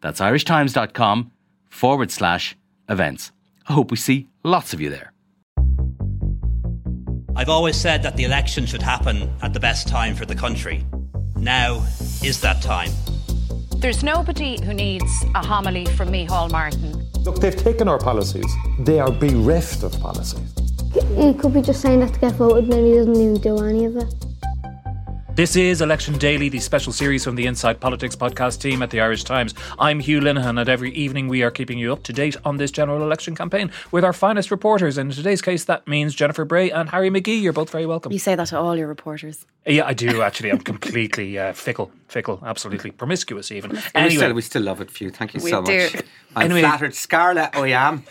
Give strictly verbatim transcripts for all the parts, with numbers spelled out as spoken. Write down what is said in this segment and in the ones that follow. That's irishtimes.com forward slash events. I hope we see lots of you there. I've always said that the election should happen at the best time for the country. Now is that time. There's nobody who needs a homily from Micheál Martin. Look, they've taken our policies. They are bereft of policies. He could be just saying that to get voted, and he doesn't even do any of it. This is Election Daily, the special series from the Inside Politics podcast team at the Irish Times. I'm Hugh Linehan, and every evening we are keeping you up to date on this general election campaign with our finest reporters. And in today's case, that means Jennifer Bray and Harry McGee. You're both very welcome. You say that to all your reporters. Yeah, I do, actually. I'm completely uh, fickle, fickle, absolutely promiscuous even. Anyway, we, still, we still love it, Hugh. Thank you we so do. much. I'm anyway, flattered. Scarlet, I am.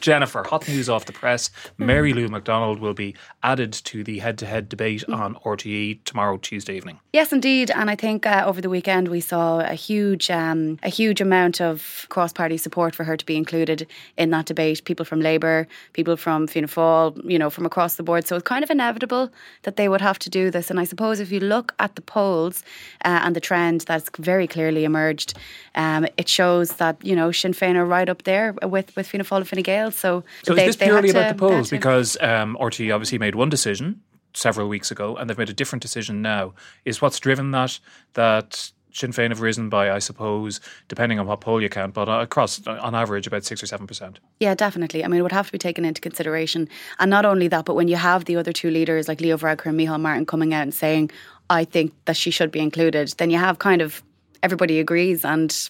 Jennifer, hot news off the press. Mary Lou McDonald will be added to the head-to-head debate on R T E tomorrow, Tuesday evening. Yes, indeed. And I think uh, over the weekend we saw a huge um, a huge amount of cross-party support for her to be included in that debate. People from Labour, people from Fianna Fáil, you know, from across the board. So it's kind of inevitable that they would have to do this. And I suppose if you look at the polls uh, and the trend that's very clearly emerged, um, it shows that, you know, Sinn Féin are right up there with, with Fianna Fáil and Fine Gael. So, so they, is this purely about to, the polls? Because um, R T E obviously made one decision several weeks ago and they've made a different decision now. Is what's driven that that Sinn Féin have risen by, I suppose, depending on what poll you count, but across, on average, about six or seven percent. Yeah, definitely. I mean, it would have to be taken into consideration. And not only that, but when you have the other two leaders like Leo Varadkar and Micheál Martin coming out and saying, I think that she should be included, then you have kind of everybody agrees and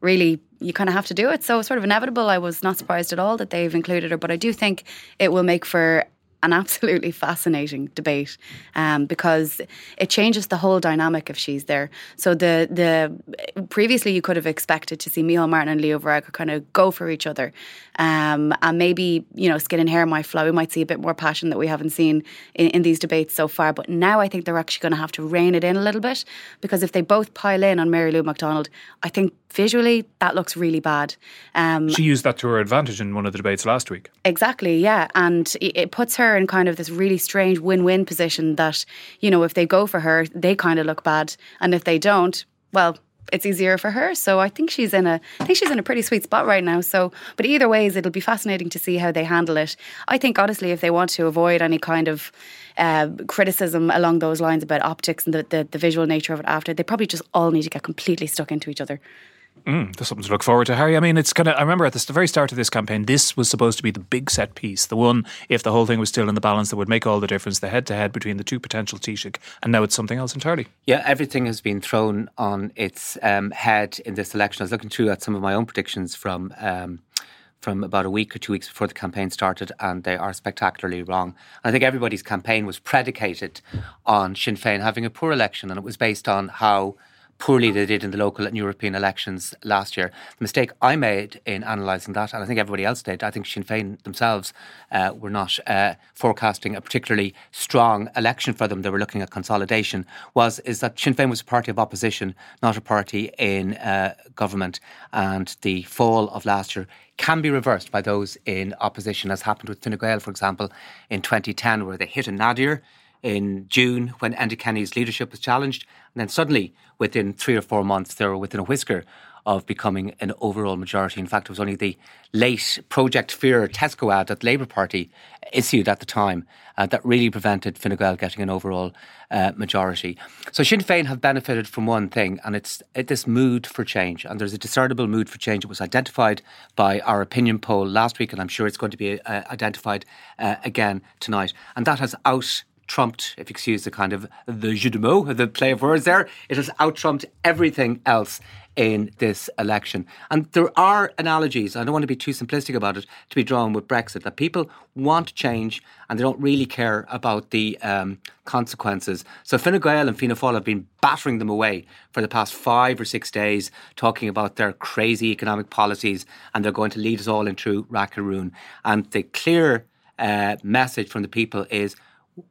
really you kind of have to do it. So it's sort of inevitable. I was not surprised at all that they've included her, but I do think it will make for an absolutely fascinating debate um, because it changes the whole dynamic if she's there. So the the previously you could have expected to see Micheál Martin and Leo Varadkar kind of go for each other um, and maybe, you know, skin and hair might fly. We might see a bit more passion that we haven't seen in, in these debates so far. But now I think they're actually going to have to rein it in a little bit because if they both pile in on Mary Lou McDonald, I think visually that looks really bad. Um, she used that to her advantage in one of the debates last week. Exactly, yeah. And it puts her in kind of this really strange win-win position that, you know, if they go for her, they kind of look bad. And if they don't, well, it's easier for her. So I think she's in a I think she's in a pretty sweet spot right now. So, but either ways, it'll be fascinating to see how they handle it. I think, honestly, if they want to avoid any kind of uh, criticism along those lines about optics and the, the, the visual nature of it after, they probably just all need to get completely stuck into each other. Mm, there's something to look forward to, Harry. I mean, it's kind of, I remember at the very start of this campaign, this was supposed to be the big set piece, the one, if the whole thing was still in the balance, that would make all the difference, the head-to-head between the two potential Taoiseach, and now it's something else entirely. Yeah, everything has been thrown on its um, head in this election. I was looking through at some of my own predictions from um, from about a week or two weeks before the campaign started, and they are spectacularly wrong. And I think everybody's campaign was predicated on Sinn Féin having a poor election, and it was based on how poorly they did in the local and European elections last year. The mistake I made in analysing that, and I think everybody else did, I think Sinn Féin themselves uh, were not uh, forecasting a particularly strong election for them. They were looking at consolidation, was is that Sinn Féin was a party of opposition, not a party in uh, government. And the fall of last year can be reversed by those in opposition, as happened with Fine Gael, for example, in twenty ten, where they hit a nadir in June when Enda Kenny's leadership was challenged. And then suddenly, within three or four months, they were within a whisker of becoming an overall majority. In fact, it was only the late Project Fear Tesco ad that the Labour Party issued at the time uh, that really prevented Fine Gael getting an overall uh, majority. So Sinn Féin have benefited from one thing, and it's it, this mood for change. And there's a discernible mood for change. It was identified by our opinion poll last week, and I'm sure it's going to be uh, identified uh, again tonight. And that has out out-trumped, if you excuse the kind of the jeu de mots, the play of words there, it has out-trumped everything else in this election. And there are analogies, I don't want to be too simplistic about it, to be drawn with Brexit, that people want change and they don't really care about the um, consequences. So Fine Gael and Fianna Fáil have been battering them away for the past five or six days, talking about their crazy economic policies, and they're going to lead us all in true rack-a-ruin. And the clear uh, message from the people is,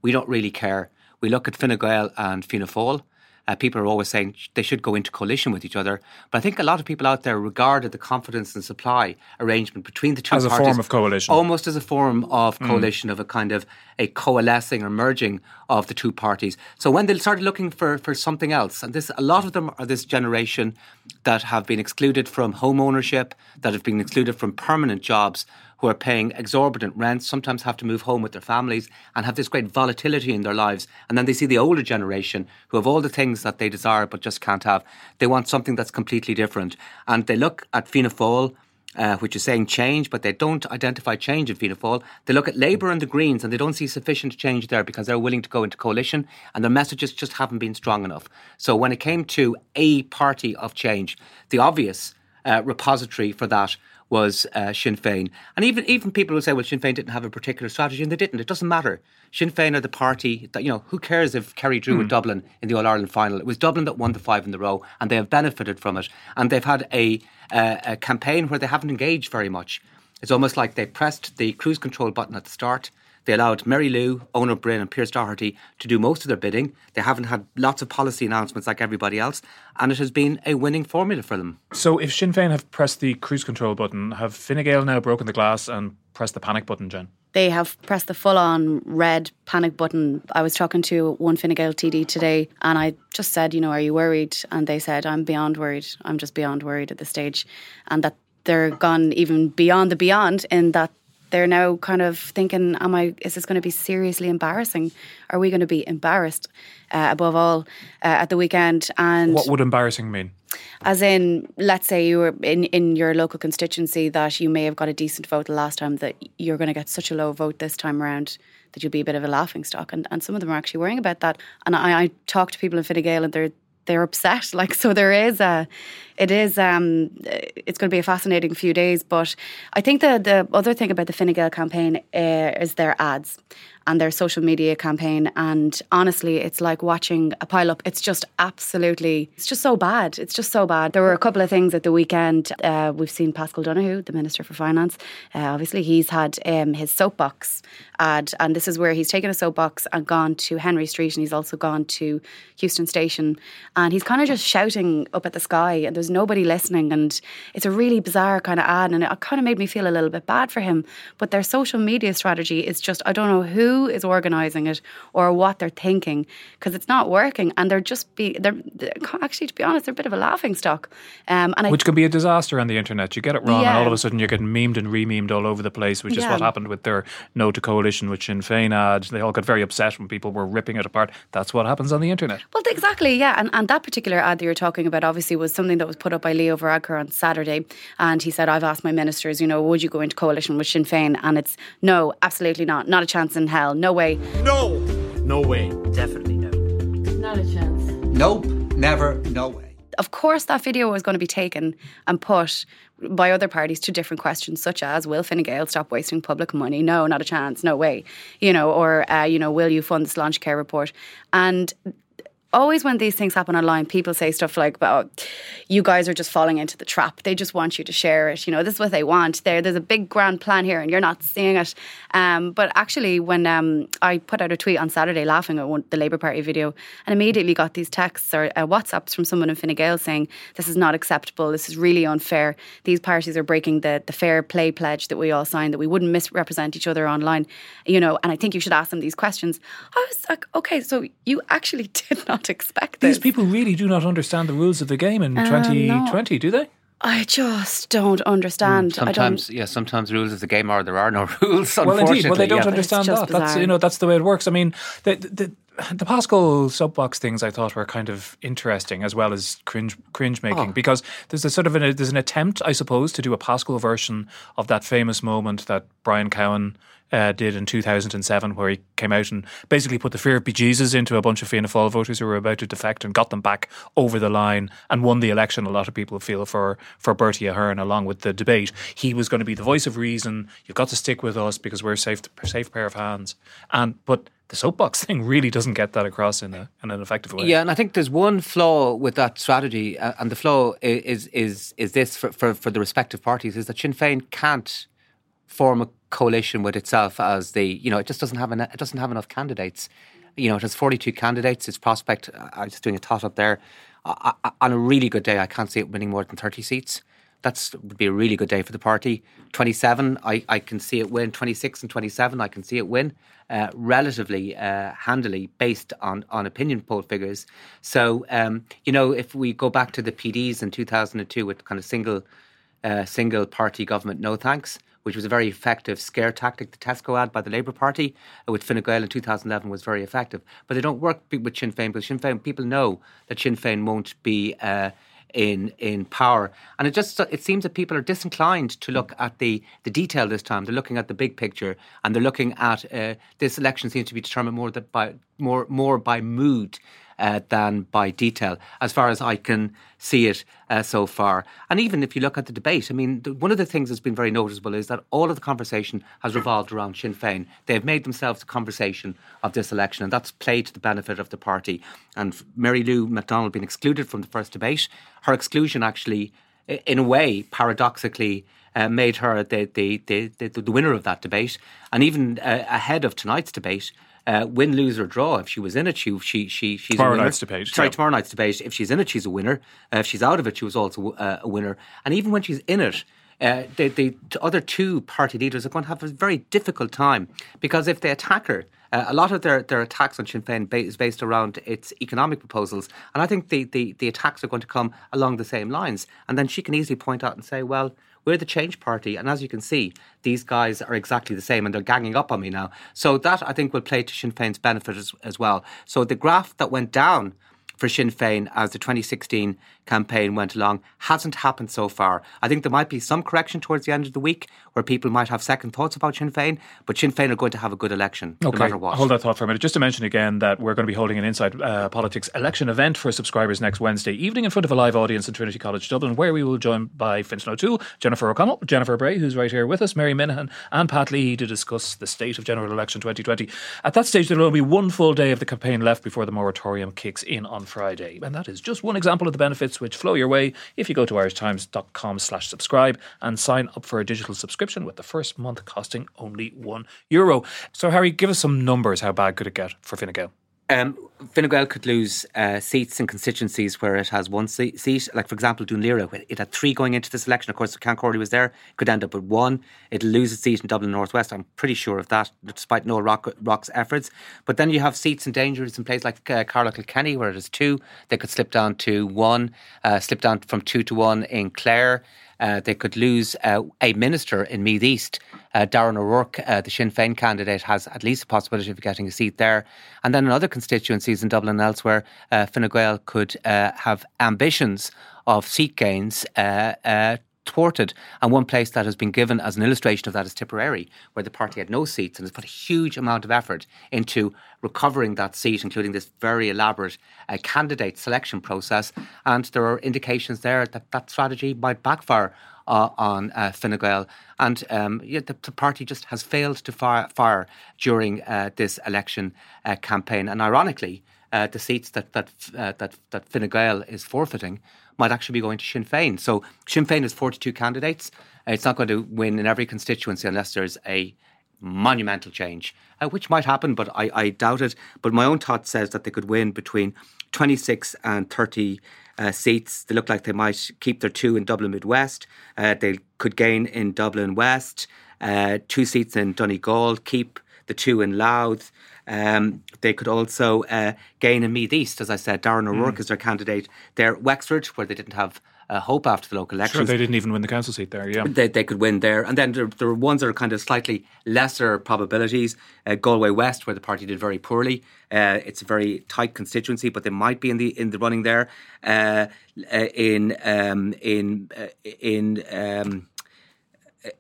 we don't really care. We look at Fine Gael and Fianna Fáil. Uh, people are always saying they should go into coalition with each other. But I think a lot of people out there regarded the confidence and supply arrangement between the two parties as a form of coalition. Almost as a form of coalition, mm. of a kind of a coalescing or merging of the two parties. So when they started looking for, for something else, and this a lot of them are this generation that have been excluded from home ownership, that have been excluded from permanent jobs, who are paying exorbitant rents, sometimes have to move home with their families and have this great volatility in their lives. And then they see the older generation who have all the things that they desire but just can't have. They want something that's completely different. And they look at Fianna Fáil, uh, which is saying change, but they don't identify change in Fianna Fáil. They look at Labour and the Greens and they don't see sufficient change there because they're willing to go into coalition and their messages just haven't been strong enough. So when it came to a party of change, the obvious uh, repository for that was uh, Sinn Féin. And even even people will say, well, Sinn Féin didn't have a particular strategy, and they didn't. It doesn't matter. Sinn Féin are the party that, you know, who cares if Kerry drew mm. with Dublin in the All-Ireland final? It was Dublin that won the five in a row, and they have benefited from it. And they've had a, uh, a campaign where they haven't engaged very much. It's almost like they pressed the cruise control button at the start. They allowed Mary Lou, Ó Broin and Pierce Doherty to do most of their bidding. They haven't had lots of policy announcements like everybody else, and it has been a winning formula for them. So if Sinn Féin have pressed the cruise control button, have Fine Gael now broken the glass and pressed the panic button, Jen? They have pressed the full-on red panic button. I was talking to one Fine Gael T D today and I just said, you know, are you worried? And they said, I'm beyond worried. I'm just beyond worried at this stage. And that they're gone even beyond the beyond in that they're now kind of thinking, "Am I? Is this going to be seriously embarrassing? Are we going to be embarrassed uh, above all uh, at the weekend?" And what would embarrassing mean? As in, let's say you were in, in your local constituency that you may have got a decent vote the last time, that you're going to get such a low vote this time around that you'll be a bit of a laughing stock. And, and some of them are actually worrying about that. And I, I talk to people in Fine Gael and they're they're upset. Like, so there is a, it is, um, it's going to be a fascinating few days. But I think the, the other thing about the Fine Gael campaign uh, is their ads and their social media campaign. And honestly, it's like watching a pile up. It's just absolutely, it's just so bad. It's just so bad. There were a couple of things at the weekend. Uh, we've seen Pascal Donoghue, the Minister for Finance. Uh, obviously, he's had um, his soapbox ad. And this is where he's taken a soapbox and gone to Henry Street. And he's also gone to Houston Station. And he's kind of just shouting up at the sky. And there's nobody listening. And it's a really bizarre kind of ad. And it kind of made me feel a little bit bad for him. But their social media strategy is just, I don't know who who is organising it or what they're thinking, because it's not working and they're just be they're, they're actually, to be honest, they're a bit of a laughing stock, um, and which I, can be a disaster on the internet. You get it wrong, yeah. And all of a sudden you're getting memed and rememed all over the place, which yeah. is what happened with their no to coalition with Sinn Féin ads. They all got very upset when people were ripping it apart. That's what happens on the internet. Well, exactly, yeah. And, and that particular ad that you're talking about obviously was something that was put up by Leo Varadkar on Saturday, and he said, I've asked my ministers, you know, would you go into coalition with Sinn Féin? And it's no, absolutely not, not a chance in hell. No way. No. No way. Definitely no. Not a chance. Nope. Never. No way. Of course, that video was going to be taken and put by other parties to different questions, such as, will Fine Gael stop wasting public money? No, not a chance. No way. You know, or, uh, you know, will you fund the Sláintecare report? And always when these things happen online, people say stuff like, oh, you guys are just falling into the trap. They just want you to share it. You know, this is what they want. They're, there's a big grand plan here and you're not seeing it. Um, but actually, when um, I put out a tweet on Saturday laughing at one, the Labour Party video, and immediately got these texts or uh, WhatsApps from someone in Fine Gael saying, this is not acceptable. This is really unfair. These parties are breaking the, the fair play pledge that we all signed, that we wouldn't misrepresent each other online. You know, and I think you should ask them these questions. I was like, okay, so you actually did not expect this. These people really do not understand the rules of the game in um, twenty twenty, no. Do they? I just don't understand. Mm, sometimes, I don't... yeah, sometimes rules of the game are there are no rules. Well, indeed, well, they don't yeah. understand that. That's, you know, that's the way it works. I mean, the, the, the Pascal soapbox things I thought were kind of interesting as well as cringe cringe making oh. because there's a sort of an, there's an attempt, I suppose, to do a Pascal version of that famous moment that Brian Cowan uh, did in two thousand seven, where he came out and basically put the fear of bejesus into a bunch of Fianna Fáil voters who were about to defect and got them back over the line and won the election. A lot of people feel for for Bertie Ahern, along with the debate. He was going to be the voice of reason. You've got to stick with us because we're a safe, safe pair of hands. And but. The soapbox thing really doesn't get that across in, a, in an effective way. Yeah, and I think there's one flaw with that strategy, uh, and the flaw is is is this for, for, for the respective parties, is that Sinn Féin can't form a coalition with itself as the, you know, it just doesn't have, en- it doesn't have enough candidates. You know, it has forty-two candidates. Its prospect, I'm just doing a tot-up there, I, I, on a really good day, I can't see it winning more than thirty seats. That would be a really good day for the party. twenty-seven, I, I can see it win. twenty-six and twenty-seven, I can see it win uh, relatively uh, handily based on, on opinion poll figures. So, um, you know, if we go back to the P Ds in two thousand two with kind of single, uh, single party government, no thanks, which was a very effective scare tactic. The Tesco ad by the Labour Party with Fine Gael in two thousand eleven was very effective. But they don't work with Sinn Féin because Sinn Féin, people know that Sinn Féin won't be... Uh, in in power. And it just it seems that people are disinclined to look at the, the detail this time. They're looking at the big picture, and they're looking at uh, this election seems to be determined more that by more more by mood uh, than by detail, as far as I can see it uh, so far. And even if you look at the debate, I mean, the, one of the things that's been very noticeable is that all of the conversation has revolved around Sinn Féin. They've made themselves the conversation of this election, and that's played to the benefit of the party. And Mary Lou McDonald being excluded from the first debate, her exclusion actually, in a way, paradoxically, uh, made her the, the, the, the, the winner of that debate. And even uh, ahead of tonight's debate, Uh, win, lose or draw. If she was in it, she she she she's tomorrow a winner. Night's debate. Sorry, yeah. Tomorrow night's debate. If she's in it, she's a winner. Uh, if she's out of it, she was also uh, a winner. And even when she's in it, uh, the the other two party leaders are going to have a very difficult time, because if they attack her, uh, a lot of their, their attacks on Sinn Féin ba- is based around its economic proposals, and I think the, the the attacks are going to come along the same lines. And then she can easily point out and say, well, we're the Change Party, and as you can see, these guys are exactly the same, and they're ganging up on me now. So that, I think, will play to Sinn Féin's benefit as, as well. So the graph that went down for Sinn Féin as the twenty sixteen campaign went along hasn't happened so far. I think there might be some correction towards the end of the week where people might have second thoughts about Sinn Féin, but Sinn Féin are going to have a good election, okay, no matter what. Hold that thought for a minute. Just to mention again that we're going to be holding an Inside uh, Politics election event for subscribers next Wednesday evening in front of a live audience in Trinity College Dublin, where we will join by Fintan O'Toole, Jennifer O'Connell, Jennifer Bray, who's right here with us, Mary Minahan and Pat Lee, to discuss the state of general election twenty twenty. At that stage, there will only be one full day of the campaign left before the moratorium kicks in on Friday. And that is just one example of the benefits which flow your way if you go to irishtimes.com slash subscribe and sign up for a digital subscription, with the first month costing only one euro. So, Harry, give us some numbers. How bad could it get for Fine Gael? Um, Fine Gael could lose uh, seats in constituencies where it has one se- seat. Like, for example, Dún Laoghaire, where it had three going into this election. Of course, Concordia was there. It could end up with one. It'll lose its seat in Dublin North West. I'm pretty sure of that, despite Noel Rock- Rock's efforts. But then you have seats and dangers in places like uh, Carlow Kilkenny, where it is two. They could slip down to one, uh, slip down from two to one in Clare. Uh, they could lose uh, a minister in Meath East. Uh, Darren O'Rourke, uh, the Sinn Féin candidate, has at least a possibility of getting a seat there. And then in other constituencies in Dublin and elsewhere, uh, Fine Gael could uh, have ambitions of seat gains uh, uh, thwarted. And one place that has been given as an illustration of that is Tipperary, where the party had no seats and has put a huge amount of effort into recovering that seat, including this very elaborate uh, candidate selection process. And there are indications there that that strategy might backfire Uh, on uh, Fine Gael. And um, yeah, the, the party just has failed to fire, fire during uh, this election uh, campaign. And ironically, uh, the seats that that uh, that that Fine Gael is forfeiting might actually be going to Sinn Féin. So Sinn Féin has forty-two candidates. It's not going to win in every constituency unless there's a monumental change, uh, which might happen, but I, I doubt it. But my own thought says that they could win between twenty-six and thirty Uh, seats. They look like they might keep their two in Dublin Midwest. Uh, they could gain in Dublin West, uh, two seats in Donegal, keep the two in Louth. Um, they could also uh, gain in Meath East, as I said. Darren O'Rourke mm. is their candidate there. Wexford, where they didn't have uh, hope after the local elections. Sure, they didn't even win the council seat there, yeah. They, they could win there. And then there, there were ones that are kind of slightly lesser probabilities. Uh, Galway West, where the party did very poorly. Uh, it's a very tight constituency, but they might be in the in the running there. Uh, in um, in uh, in um,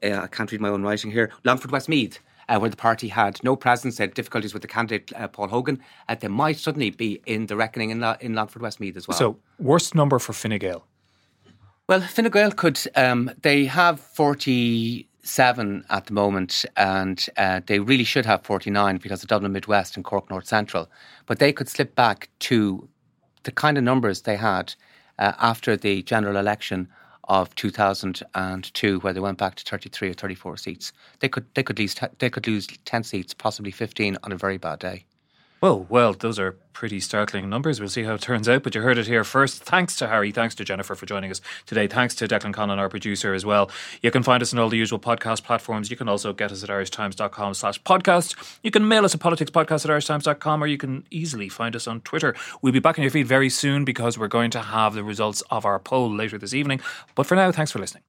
uh, I can't read my own writing here. Longford Westmeath. Uh, where the party had no presence, they had difficulties with the candidate, uh, Paul Hogan, uh, they might suddenly be in the reckoning in, La- in Longford Westmeath as well. So, worst number for Fine Gael? Well, Fine Gael could, um, they have forty-seven at the moment, and uh, they really should have forty-nine because of Dublin Midwest and Cork North Central. But they could slip back to the kind of numbers they had uh, after the general election of two thousand two, where they went back to thirty-three or thirty-four seats. They could they could lose they could lose ten seats, possibly fifteen on a very bad day. Well, well, those are pretty startling numbers. We'll see how it turns out, but you heard it here first. Thanks to Harry, thanks to Jennifer for joining us today. Thanks to Declan Conlon, our producer, as well. You can find us on all the usual podcast platforms. You can also get us at irishtimes.com slash podcast. You can mail us at politicspodcast at irishtimes dot com, or you can easily find us on Twitter. We'll be back on your feed very soon because we're going to have the results of our poll later this evening. But for now, thanks for listening.